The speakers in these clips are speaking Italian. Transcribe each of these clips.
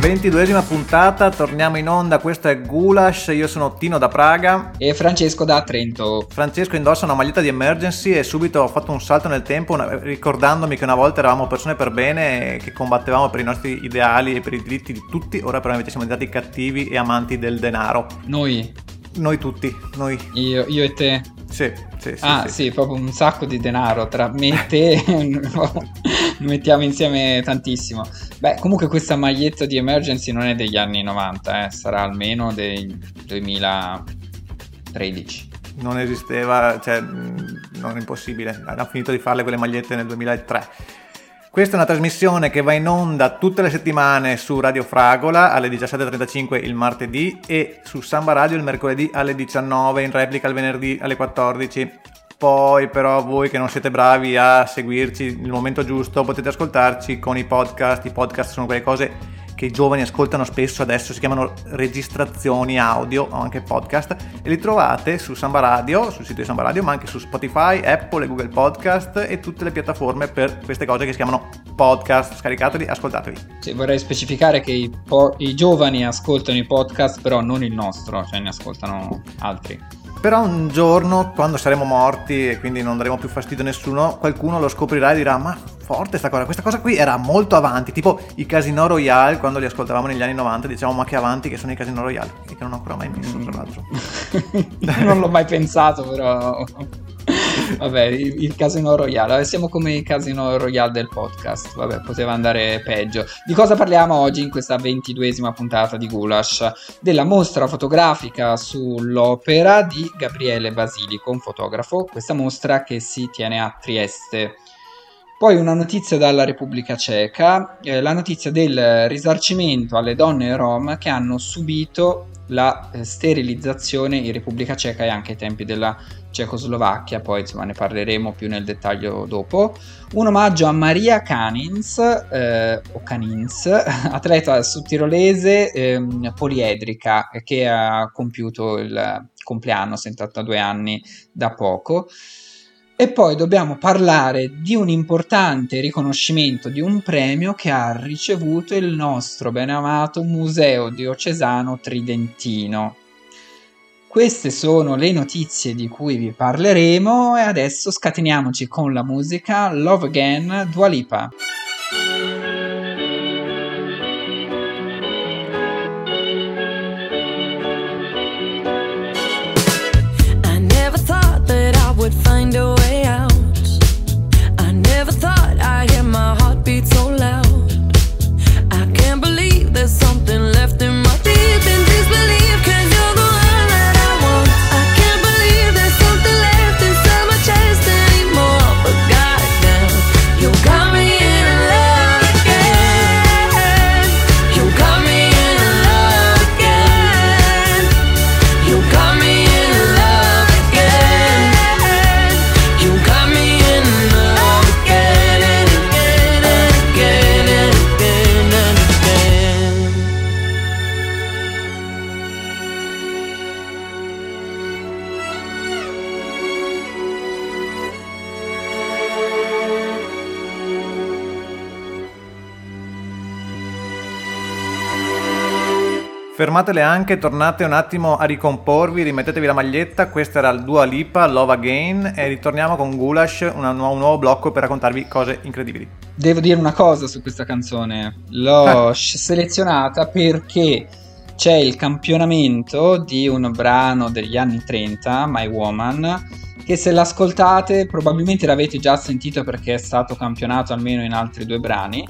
Ventiduesima puntata, torniamo in onda, questo è Gulasch, io sono Tino da Praga e Francesco da Trento. Francesco indossa una maglietta di Emergency e subito ho fatto un salto nel tempo ricordandomi che una volta eravamo persone per bene che combattevamo per i nostri ideali e per i diritti di tutti, ora però invece siamo diventati cattivi e amanti del denaro. Noi tutti, noi. Io e te. Sì. Sì, proprio un sacco di denaro, tra me e te mettiamo insieme tantissimo. Beh, comunque questa maglietta di Emergency non è degli anni 90, sarà almeno del 2013. Non esisteva, non è impossibile, hanno finito di farle quelle magliette nel 2003. Questa è una trasmissione che va in onda tutte le settimane su Radio Fragola alle 17.35 il martedì e su Samba Radio il mercoledì alle 19, in replica il venerdì alle 14. Poi però voi che non siete bravi a seguirci nel momento giusto potete ascoltarci con i podcast sono quelle cose che i giovani ascoltano spesso adesso, si chiamano registrazioni audio o anche podcast, e li trovate su Samba Radio, sul sito di Samba Radio, ma anche su Spotify, Apple e Google Podcast e tutte le piattaforme per queste cose che si chiamano podcast. Scaricateli, ascoltatevi. Sì, vorrei specificare che i giovani ascoltano i podcast, però non il nostro, ne ascoltano altri. Però un giorno, quando saremo morti e quindi non daremo più fastidio a nessuno, qualcuno lo scoprirà e dirà: ma forte questa cosa qui era molto avanti, tipo i Casino Royale, quando li ascoltavamo negli anni 90 diciamo: ma che avanti che sono i Casino Royale, e che non ho ancora mai messo tra l'altro. Non l'ho mai pensato, però vabbè, il Casino Royale, vabbè, siamo come il Casino Royale del podcast, vabbè, poteva andare peggio. Di cosa parliamo oggi in questa 22esima puntata di Gulasch? Della mostra fotografica sull'opera di Gabriele Basilico, un fotografo, questa mostra che si tiene a Trieste. Poi una notizia dalla Repubblica Ceca, la notizia del risarcimento alle donne rom che hanno subito la sterilizzazione in Repubblica Ceca e anche ai tempi della Cecoslovacchia, poi ne parleremo più nel dettaglio dopo. Un omaggio a Maria Canins, atleta sudtirolese poliedrica che ha compiuto il compleanno, 72 anni da poco. E poi dobbiamo parlare di un importante riconoscimento, di un premio che ha ricevuto il nostro benamato Museo Diocesano Tridentino. Queste sono le notizie di cui vi parleremo e adesso scateniamoci con la musica Love Again, Dua Lipa. I never thought that I would find a way out. I never thought I'd hear my heartbeat so loud. I can't believe there's something left in my deep in disbelief. Can you go? Fermatele anche, tornate un attimo a ricomporvi, rimettetevi la maglietta. Questa era il Dua Lipa, Love Again, e ritorniamo con Gulasch, un nuovo blocco per raccontarvi cose incredibili. Devo dire una cosa su questa canzone, l'ho selezionata perché c'è il campionamento di un brano degli anni 30, My Woman, che se l'ascoltate probabilmente l'avete già sentito perché è stato campionato almeno in altri due brani.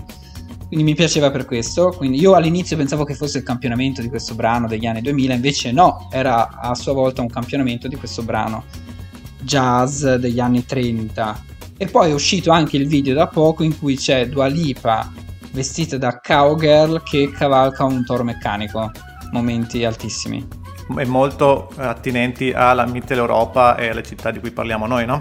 Quindi mi piaceva per questo, quindi io all'inizio pensavo che fosse il campionamento di questo brano degli anni 2000, invece no, era a sua volta un campionamento di questo brano jazz degli anni 30. E poi è uscito anche il video da poco in cui c'è Dua Lipa vestita da cowgirl che cavalca un toro meccanico, momenti altissimi. E molto attinenti alla Mitteleuropa e alle città di cui parliamo noi, no?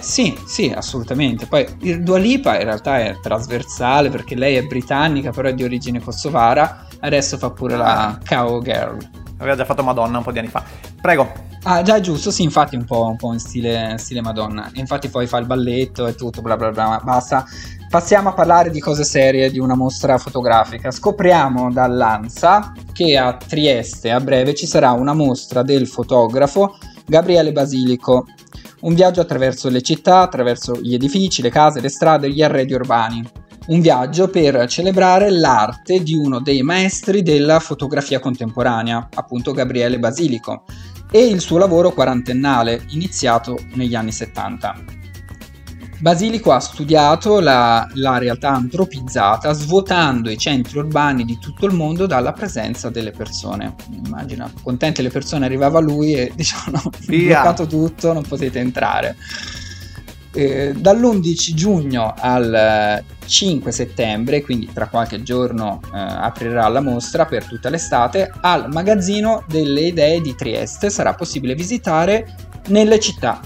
Sì, assolutamente. Poi il Dua Lipa in realtà è trasversale perché lei è britannica, però è di origine kosovara, adesso fa pure la cowgirl. Aveva già fatto Madonna un po' di anni fa. Prego. Ah già, giusto, sì, infatti un po' in stile Madonna. Infatti poi fa il balletto e tutto, bla bla bla, basta. Passiamo a parlare di cose serie, di una mostra fotografica. Scopriamo dall'ANSA che a Trieste a breve ci sarà una mostra del fotografo Gabriele Basilico. Un viaggio attraverso le città, attraverso gli edifici, le case, le strade, gli arredi urbani. Un viaggio per celebrare l'arte di uno dei maestri della fotografia contemporanea, appunto Gabriele Basilico, e il suo lavoro quarantennale, iniziato negli anni 70. Basilico ha studiato la realtà antropizzata, svuotando i centri urbani di tutto il mondo dalla presenza delle persone. Immagina, contente le persone, arrivava lui e diceva: no, bloccato tutto, non potete entrare. Dall'11 giugno al 5 settembre, quindi tra qualche giorno, aprirà la mostra per tutta l'estate. Al Magazzino delle Idee di Trieste sarà possibile visitare Nelle città.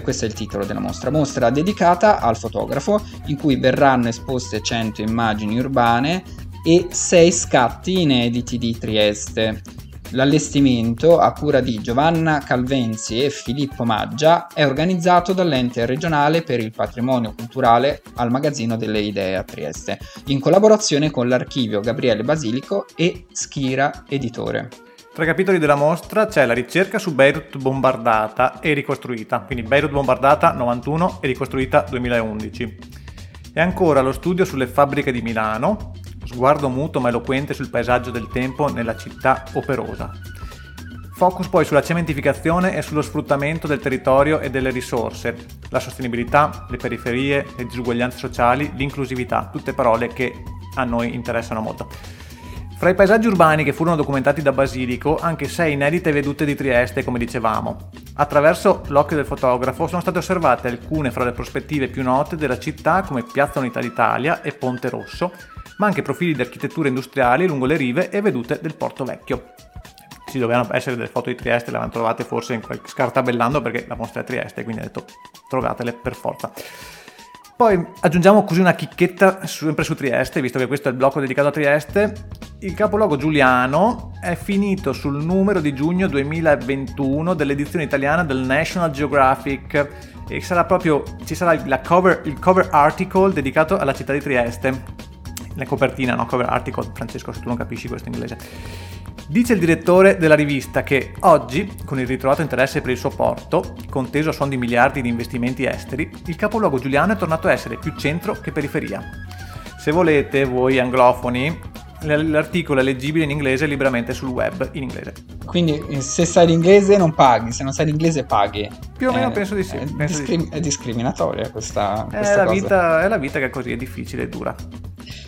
Questo è il titolo della mostra dedicata al fotografo, in cui verranno esposte 100 immagini urbane e 6 scatti inediti di Trieste. L'allestimento, a cura di Giovanna Calvenzi e Filippo Maggia, è organizzato dall'ente regionale per il patrimonio culturale al Magazzino delle Idee a Trieste, in collaborazione con l'archivio Gabriele Basilico e Skira Editore. Tra i capitoli della mostra c'è la ricerca su Beirut bombardata e ricostruita, quindi Beirut bombardata 91 e ricostruita 2011, e ancora lo studio sulle fabbriche di Milano, sguardo muto ma eloquente sul paesaggio del tempo nella città operosa. Focus poi sulla cementificazione e sullo sfruttamento del territorio e delle risorse, la sostenibilità, le periferie, le disuguaglianze sociali, l'inclusività, tutte parole che a noi interessano molto. Fra i paesaggi urbani che furono documentati da Basilico, anche 6 inedite vedute di Trieste, come dicevamo. Attraverso l'occhio del fotografo sono state osservate alcune fra le prospettive più note della città, come Piazza Unità d'Italia e Ponte Rosso, ma anche profili di architetture industriali lungo le rive e vedute del Porto Vecchio. Ci dovevano essere delle foto di Trieste, le avevano trovate forse scartabellando, perché la mostra è a Trieste, quindi ha detto trovatele per forza. Poi aggiungiamo così una chicchetta sempre su Trieste, visto che questo è il blocco dedicato a Trieste. Il capoluogo giuliano è finito sul numero di giugno 2021 dell'edizione italiana del National Geographic e ci sarà il cover article dedicato alla città di Trieste. La copertina, no? Cover article, Francesco, se tu non capisci questo inglese. Dice il direttore della rivista che oggi, con il ritrovato interesse per il suo porto, conteso a suon di miliardi di investimenti esteri, il capoluogo giuliano è tornato a essere più centro che periferia. Se volete, voi anglofoni, l'articolo è leggibile in inglese liberamente sul web in inglese. Quindi se sai l'inglese non paghi, se non sai l'inglese paghi. Più o meno penso di sì. È discriminatoria questa cosa. È la vita che è così, è difficile e dura.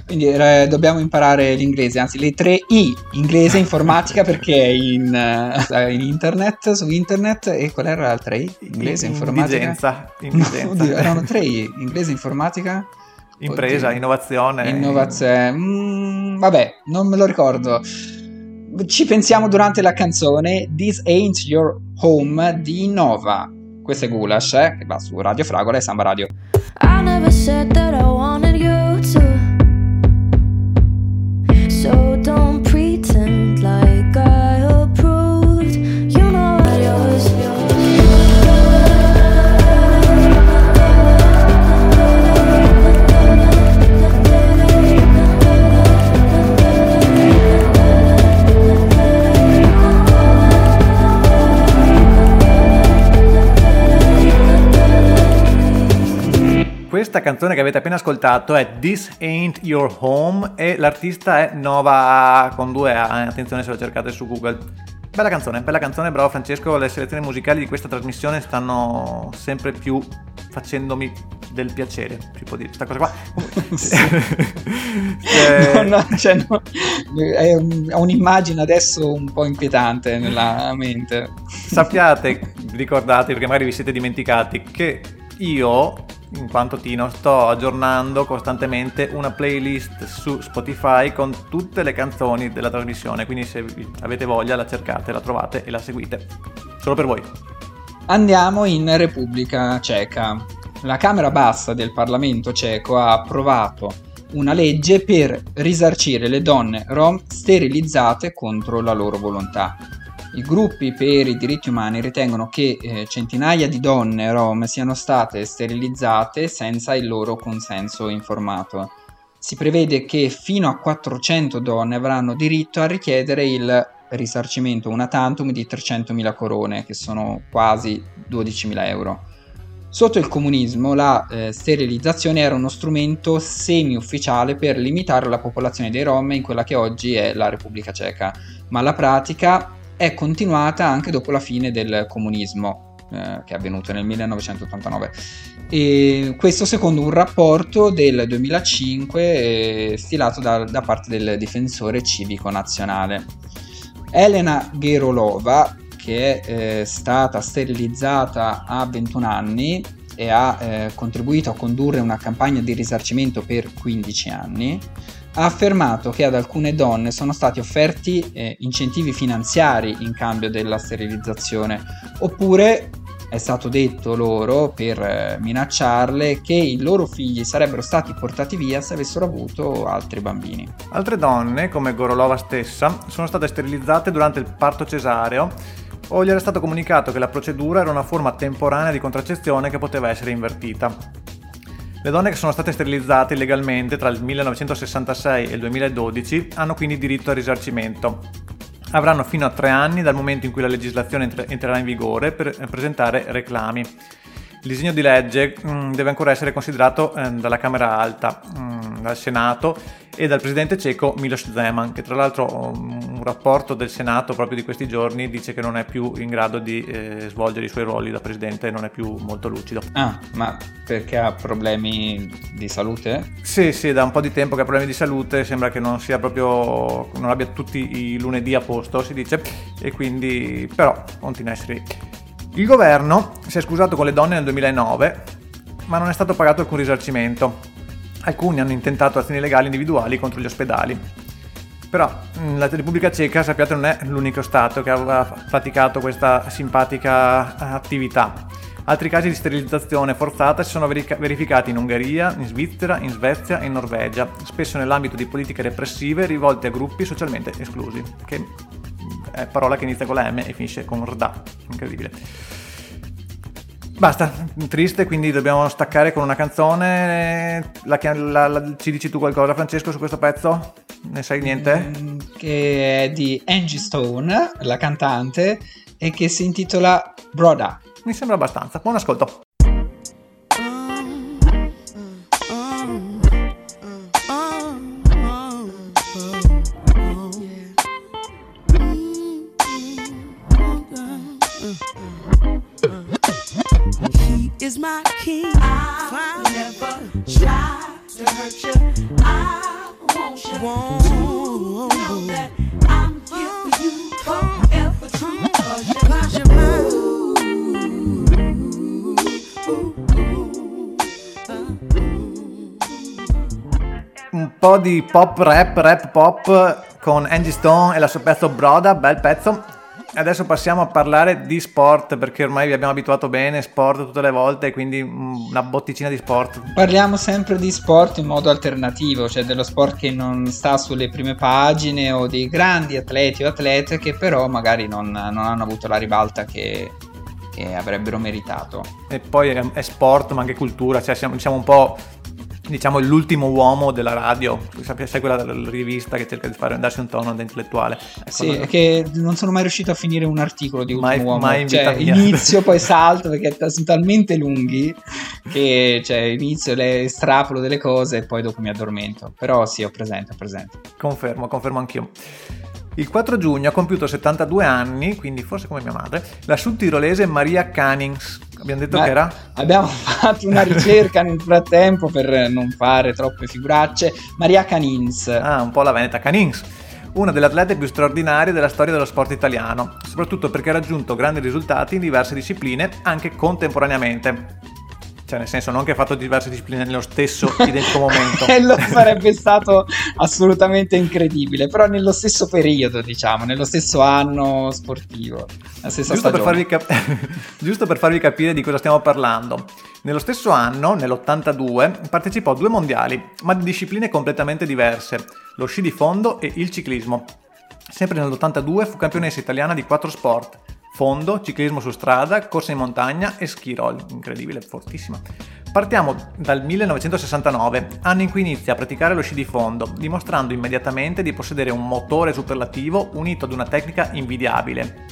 Quindi dobbiamo imparare l'inglese, anzi le 3 I, inglese, informatica, perché è in internet, su internet. E qual era la 3 I? Inglese, informatica, indigenza. No, 3 I, inglese, informatica, impresa, oddio. Innovazione. Vabbè, non me lo ricordo. Ci pensiamo durante la canzone This Ain't Your Home di Nova. Questo è Gulasch, che va su Radio Fragola e Samba Radio. I never said that I wanted you to. So don't pretend like I approved. You know I was Questa canzone che avete appena ascoltato è This Ain't Your Home e l'artista è Nova con 2 A, attenzione se lo cercate su Google. Bella canzone, bravo Francesco, le selezioni musicali di questa trasmissione stanno sempre più facendomi del piacere, si può dire questa cosa qua. Sì. No, ho un'immagine adesso un po' inquietante nella mente. Sappiate, ricordate, perché magari vi siete dimenticati, che io in quanto Tino sto aggiornando costantemente una playlist su Spotify con tutte le canzoni della trasmissione, quindi se avete voglia la cercate, la trovate e la seguite, solo per voi. Andiamo in Repubblica Ceca. La Camera Bassa del Parlamento ceco ha approvato una legge per risarcire le donne rom sterilizzate contro la loro volontà. I gruppi per i diritti umani ritengono che centinaia di donne rom siano state sterilizzate senza il loro consenso informato. Si prevede che fino a 400 donne avranno diritto a richiedere il risarcimento una tantum di 300.000 corone, che sono quasi 12.000 euro. Sotto il comunismo la sterilizzazione era uno strumento semi-ufficiale per limitare la popolazione dei rom in quella che oggi è la Repubblica Ceca, ma la pratica è continuata anche dopo la fine del comunismo, che è avvenuto nel 1989. E questo secondo un rapporto del 2005 stilato da parte del difensore civico nazionale. Elena Gherolova, che è stata sterilizzata a 21 anni e ha contribuito a condurre una campagna di risarcimento per 15 anni, ha affermato che ad alcune donne sono stati offerti incentivi finanziari in cambio della sterilizzazione, oppure è stato detto loro, per minacciarle, che i loro figli sarebbero stati portati via se avessero avuto altri bambini. Altre donne, come Gherolova stessa, sono state sterilizzate durante il parto cesareo o gli era stato comunicato che la procedura era una forma temporanea di contraccezione che poteva essere invertita. Le donne che sono state sterilizzate illegalmente tra il 1966 e il 2012 hanno quindi diritto al risarcimento. Avranno fino a 3 anni dal momento in cui la legislazione entrerà in vigore per presentare reclami. Il disegno di legge deve ancora essere considerato dalla Camera Alta, dal Senato e dal presidente ceco Miloš Zeman, che tra l'altro un rapporto del Senato proprio di questi giorni dice che non è più in grado di svolgere i suoi ruoli da presidente, non è più molto lucido. Ah, ma perché ha problemi di salute? Sì, da un po' di tempo che ha problemi di salute, sembra che non sia proprio, non abbia tutti i lunedì a posto, si dice, e quindi però continua a essere. Il governo si è scusato con le donne nel 2009, ma non è stato pagato alcun risarcimento. Alcuni hanno intentato azioni legali individuali contro gli ospedali. Però la Repubblica Ceca, sappiate, non è l'unico stato che ha praticato questa simpatica attività. Altri casi di sterilizzazione forzata si sono verificati in Ungheria, in Svizzera, in Svezia e in Norvegia, spesso nell'ambito di politiche repressive rivolte a gruppi socialmente esclusi, che è parola che inizia con la M e finisce con RDA. Incredibile. Basta, triste, quindi dobbiamo staccare con una canzone. Ci dici tu qualcosa, Francesco, su questo pezzo? Ne sai niente? Che è di Angie Stone, la cantante, e che si intitola Broda. Mi sembra abbastanza. Buon ascolto. Is my king. I'll never try to hurt you. I want you to know that I'm here for you forever, true. 'Cause you're mine. Un po' di pop rap pop con Angie Stone e la sua pezzo Broda, bel pezzo. Adesso passiamo a parlare di sport, perché ormai vi abbiamo abituato bene, sport tutte le volte, quindi una botticina di sport. Parliamo sempre di sport in modo alternativo, cioè dello sport che non sta sulle prime pagine o dei grandi atleti o atlete che però magari non hanno avuto la ribalta che avrebbero meritato. E poi è sport ma anche cultura, cioè siamo un po', diciamo, l'ultimo uomo della radio, sai, quella rivista che cerca di fare darsi un tono da intellettuale, ecco, sì, no? Che non sono mai riuscito a finire un articolo di Ultimo Uomo, mai, cioè inizio poi salto perché sono talmente lunghi che, cioè, inizio, le strapolo delle cose e poi dopo mi addormento, però sì, ho presente. Confermo anch'io. Il 4 giugno ha compiuto 72 anni, quindi forse come mia madre, la sudtirolese Maria Canins. Abbiamo detto che era? Abbiamo fatto una ricerca nel frattempo per non fare troppe figuracce. Maria Canins. Ah, un po' la Veneta Canins. Una delle atlete più straordinarie della storia dello sport italiano, soprattutto perché ha raggiunto grandi risultati in diverse discipline, anche contemporaneamente. Cioè, nel senso, non che ha fatto diverse discipline nello stesso identico momento. Lo sarebbe stato assolutamente incredibile, però nello stesso periodo, diciamo, nello stesso anno sportivo, la stessa stagione. Giusto per farvi capire di cosa stiamo parlando. Nello stesso anno, nell'82, partecipò a 2 mondiali, ma di discipline completamente diverse, lo sci di fondo e il ciclismo. Sempre nell'82 fu campionessa italiana di 4 sport: fondo, ciclismo su strada, corsa in montagna e ski roll. Incredibile, fortissima. Partiamo dal 1969, anno in cui inizia a praticare lo sci di fondo, dimostrando immediatamente di possedere un motore superlativo unito ad una tecnica invidiabile.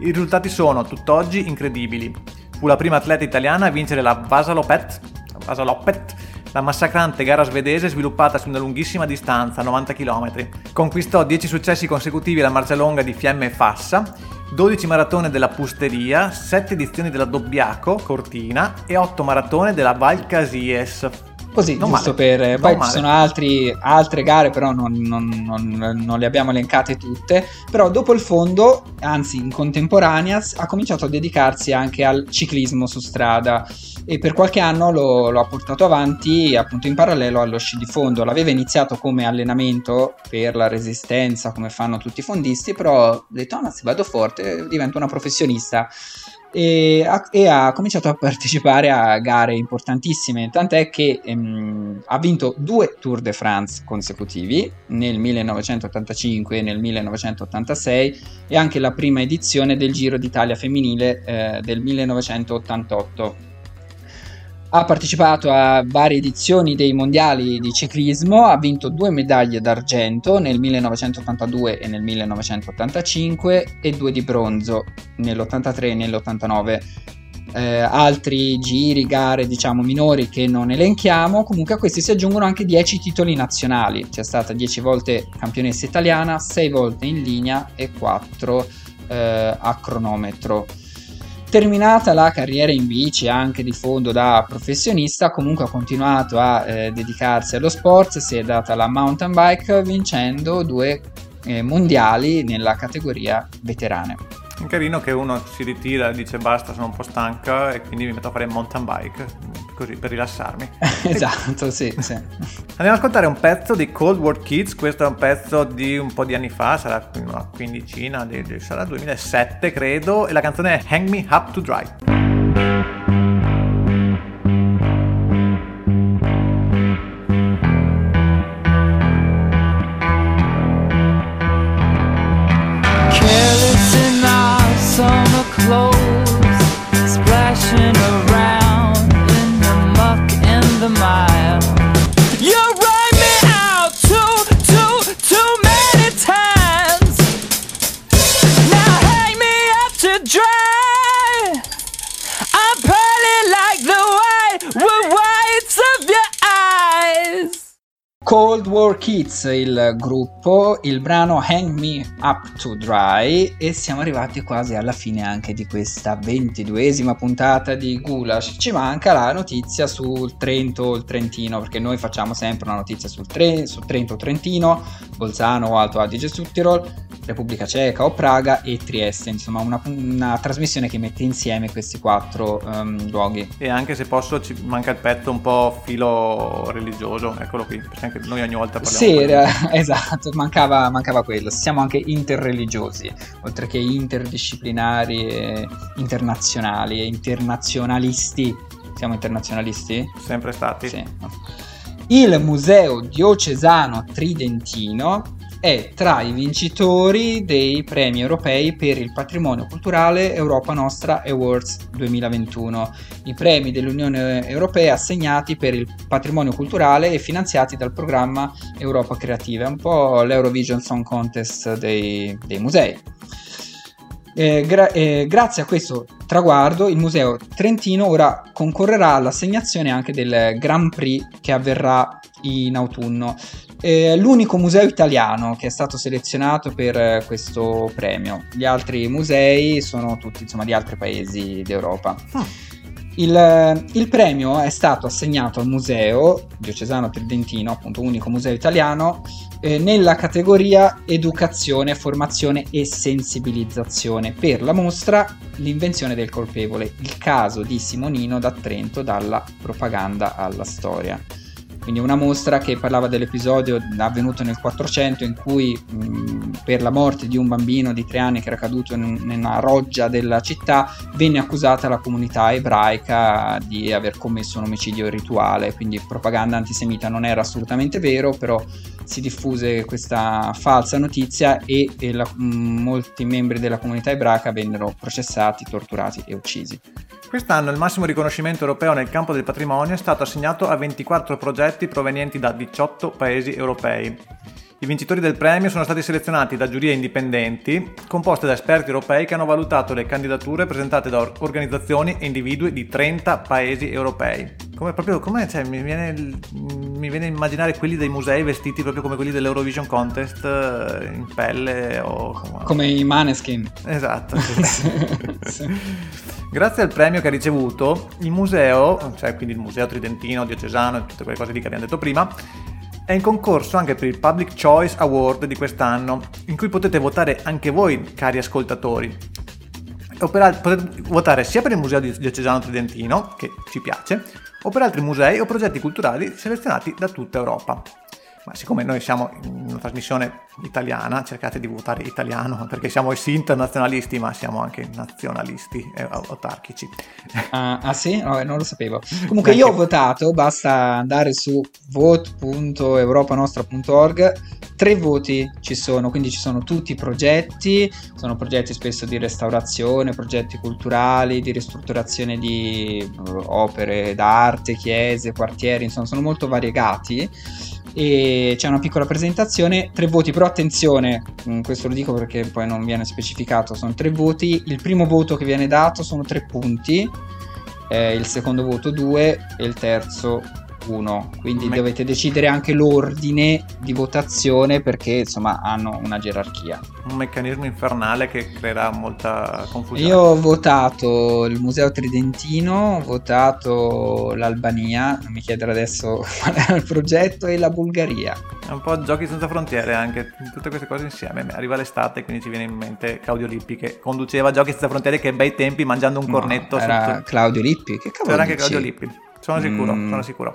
I risultati sono tutt'oggi incredibili. Fu la prima atleta italiana a vincere la Vasaloppet, la massacrante gara svedese sviluppata su una lunghissima distanza, 90 km. Conquistò 10 successi consecutivi alla marcialonga di Fiemme e Fassa, 12 maratone della Pusteria, 7 edizioni della Dobbiaco, Cortina, e 8 maratone della Val Casies. Così, non giusto male, per... Poi ci sono altre gare, però non le abbiamo elencate tutte. Però dopo il fondo, anzi in contemporanea, ha cominciato a dedicarsi anche al ciclismo su strada. E per qualche anno lo ha portato avanti appunto in parallelo allo sci di fondo. L'aveva iniziato come allenamento per la resistenza, come fanno tutti i fondisti, però ha detto: se vado forte divento una professionista, e ha cominciato a partecipare a gare importantissime, tant'è che ha vinto 2 Tour de France consecutivi, nel 1985 e nel 1986, e anche la prima edizione del Giro d'Italia femminile del 1988. Ha partecipato a varie edizioni dei mondiali di ciclismo, ha vinto 2 medaglie d'argento nel 1982 e nel 1985 e 2 di bronzo nell'83 e nell'89. Altri giri, gare diciamo minori che non elenchiamo, comunque a questi si aggiungono anche 10 titoli nazionali. C'è stata 10 volte campionessa italiana, 6 volte in linea e 4 a cronometro. Terminata la carriera in bici anche di fondo da professionista, comunque ha continuato a dedicarsi allo sport, si è data alla mountain bike vincendo 2 mondiali nella categoria veterane. È carino che uno si ritira e dice basta, sono un po' stanca e quindi mi metto a fare mountain bike, così per rilassarmi. Esatto, sì. Andiamo ad ascoltare un pezzo di Cold War Kids. Questo è un pezzo di un po' di anni fa, sarà una quindicina, sarà 2007 credo, e la canzone è Hang Me Up to Dry. Cold War Kids, il gruppo, il brano Hang Me Up to Dry, e siamo arrivati quasi alla fine anche di questa 22esima puntata di Gulasch. Ci manca la notizia sul Trento o il Trentino, perché noi facciamo sempre una notizia su Trento o Trentino, Bolzano o Alto Adige Südtirol, Repubblica Ceca o Praga e Trieste, insomma una trasmissione che mette insieme questi 4 luoghi. E anche se posso, ci manca il pezzo un po' filo religioso, eccolo qui, perché anche noi ogni volta parliamo. Sì, esatto, mancava quello. Siamo anche interreligiosi, oltre che interdisciplinari, e internazionali e internazionalisti. Siamo internazionalisti? Sempre stati. Sì. Il Museo Diocesano Tridentino è tra i vincitori dei premi europei per il patrimonio culturale Europa Nostra Awards 2021, i premi dell'Unione Europea assegnati per il patrimonio culturale e finanziati dal programma Europa Creativa, un po' l'Eurovision Song Contest dei musei. Grazie a questo traguardo il Museo Trentino ora concorrerà all'assegnazione anche del Grand Prix che avverrà in autunno. L'unico museo italiano che è stato selezionato per questo premio. Gli altri musei sono tutti insomma di altri paesi d'Europa. Il premio è stato assegnato al Museo Diocesano Tridentino, appunto unico museo italiano, nella categoria Educazione, Formazione e Sensibilizzazione per la mostra L'invenzione del colpevole, il caso di Simonino da Trento, dalla propaganda alla storia. Quindi una mostra che parlava dell'episodio avvenuto nel 400 in cui per la morte di un bambino di 3 anni che era caduto in una roggia della città venne accusata la comunità ebraica di aver commesso un omicidio rituale, quindi propaganda antisemita. Non era assolutamente vero, però si diffuse questa falsa notizia molti membri della comunità ebraica vennero processati, torturati e uccisi. Quest'anno il massimo riconoscimento europeo nel campo del patrimonio è stato assegnato a 24 progetti provenienti da 18 paesi europei. I vincitori del premio sono stati selezionati da giurie indipendenti, composte da esperti europei che hanno valutato le candidature presentate da organizzazioni e individui di 30 paesi europei. Mi viene a immaginare quelli dei musei vestiti proprio come quelli dell'Eurovision Contest in pelle o... Come i Maneskin. Esatto. Sì. Sì. Grazie al premio che ha ricevuto, il museo, cioè quindi il Museo Tridentino, Diocesano e tutte quelle cose lì che abbiamo detto prima, è in concorso anche per il Public Choice Award di quest'anno, in cui potete votare anche voi, cari ascoltatori. Potete votare sia per il Museo Diocesano Tridentino, che ci piace, o per altri musei o progetti culturali selezionati da tutta Europa. Ma siccome noi siamo in una trasmissione italiana, cercate di votare italiano, perché siamo sì internazionalisti, ma siamo anche nazionalisti e autarchici. Ah sì? No, non lo sapevo. Comunque io ho votato, basta andare su vote.europanostra.org, 3 voti ci sono, quindi ci sono tutti i progetti, sono progetti spesso di restaurazione, progetti culturali, di ristrutturazione di opere d'arte, chiese, quartieri, insomma sono molto variegati. E c'è una piccola presentazione, 3 voti, però attenzione, questo lo dico perché poi non viene specificato, sono 3 voti, il primo voto che viene dato sono 3 punti, il secondo voto 2 e il terzo 1, quindi dovete decidere anche l'ordine di votazione perché insomma hanno una gerarchia. Un meccanismo infernale che creerà molta confusione. Io ho votato il Museo Tridentino, ho votato l'Albania, non mi chiedere adesso qual era il progetto, e la Bulgaria. È un po' Giochi Senza Frontiere anche, tutte queste cose insieme. Arriva l'estate, quindi ci viene in mente Claudio Lippi che conduceva Giochi Senza Frontiere, che bei tempi, mangiando un cornetto. Era Claudio Lippi? Che cavolo, era anche Claudio Lippi. Sono sicuro.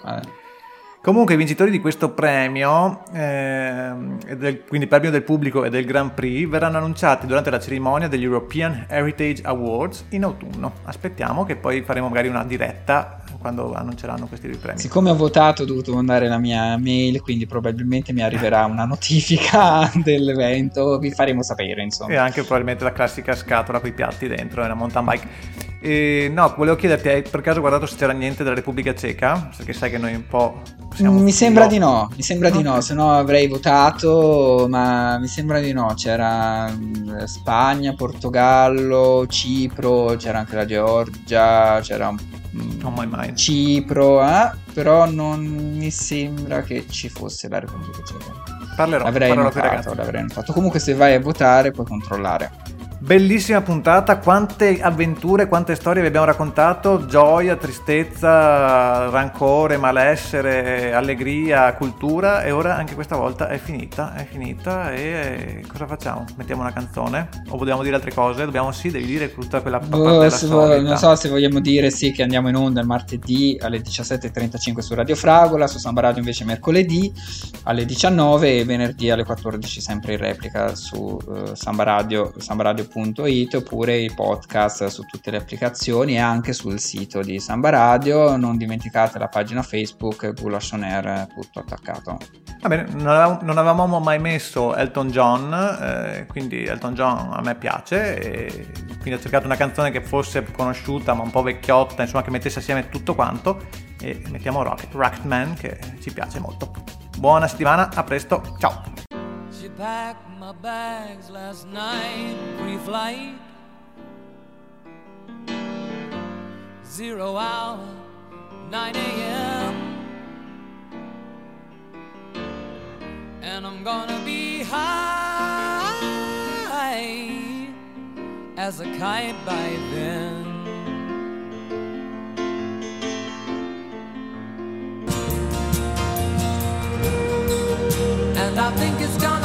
Comunque i vincitori di questo premio, quindi premio del pubblico e del Grand Prix, verranno annunciati durante la cerimonia degli European Heritage Awards in autunno. Aspettiamo che poi faremo magari una diretta quando annunceranno questi due premi. Siccome ho votato ho dovuto mandare la mia mail, quindi probabilmente mi arriverà una notifica dell'evento, vi faremo sapere insomma. E anche probabilmente la classica scatola con i piatti dentro e una mountain bike. No, volevo chiederti, hai per caso guardato se c'era niente della Repubblica Ceca? Perché sai che noi un po' siamo... Mi sembra di no, se no avrei votato, ma mi sembra di no. C'era Spagna, Portogallo, Cipro, c'era anche la Georgia, c'era Cipro, però non mi sembra che ci fosse la Repubblica Ceca. L'avrei notato. Comunque se vai a votare puoi controllare. Bellissima puntata, quante avventure, quante storie vi abbiamo raccontato, gioia, tristezza, rancore, malessere, allegria, cultura, e ora anche questa volta è finita e cosa facciamo? Mettiamo una canzone? O vogliamo dire altre cose? Devi dire tutta quella parte della storia. Non so se vogliamo dire sì che andiamo in onda il martedì alle 17.35 su Radio Fragola, su Samba Radio invece mercoledì alle 19 e venerdì alle 14 sempre in replica su Samba Radio. .it, oppure i podcast su tutte le applicazioni e anche sul sito di Samba Radio. Non dimenticate la pagina Facebook Gulasch On Air, tutto attaccato. Va bene, non avevamo mai messo Elton John, quindi Elton John a me piace, e quindi ho cercato una canzone che fosse conosciuta ma un po' vecchiotta, insomma che mettesse assieme tutto quanto, e mettiamo Rocketman che ci piace molto. Buona settimana, a presto, ciao. Packed my bags last night, pre-flight. 0 hour, 9 a.m. And I'm gonna be high as a kite by then. And I think it's gonna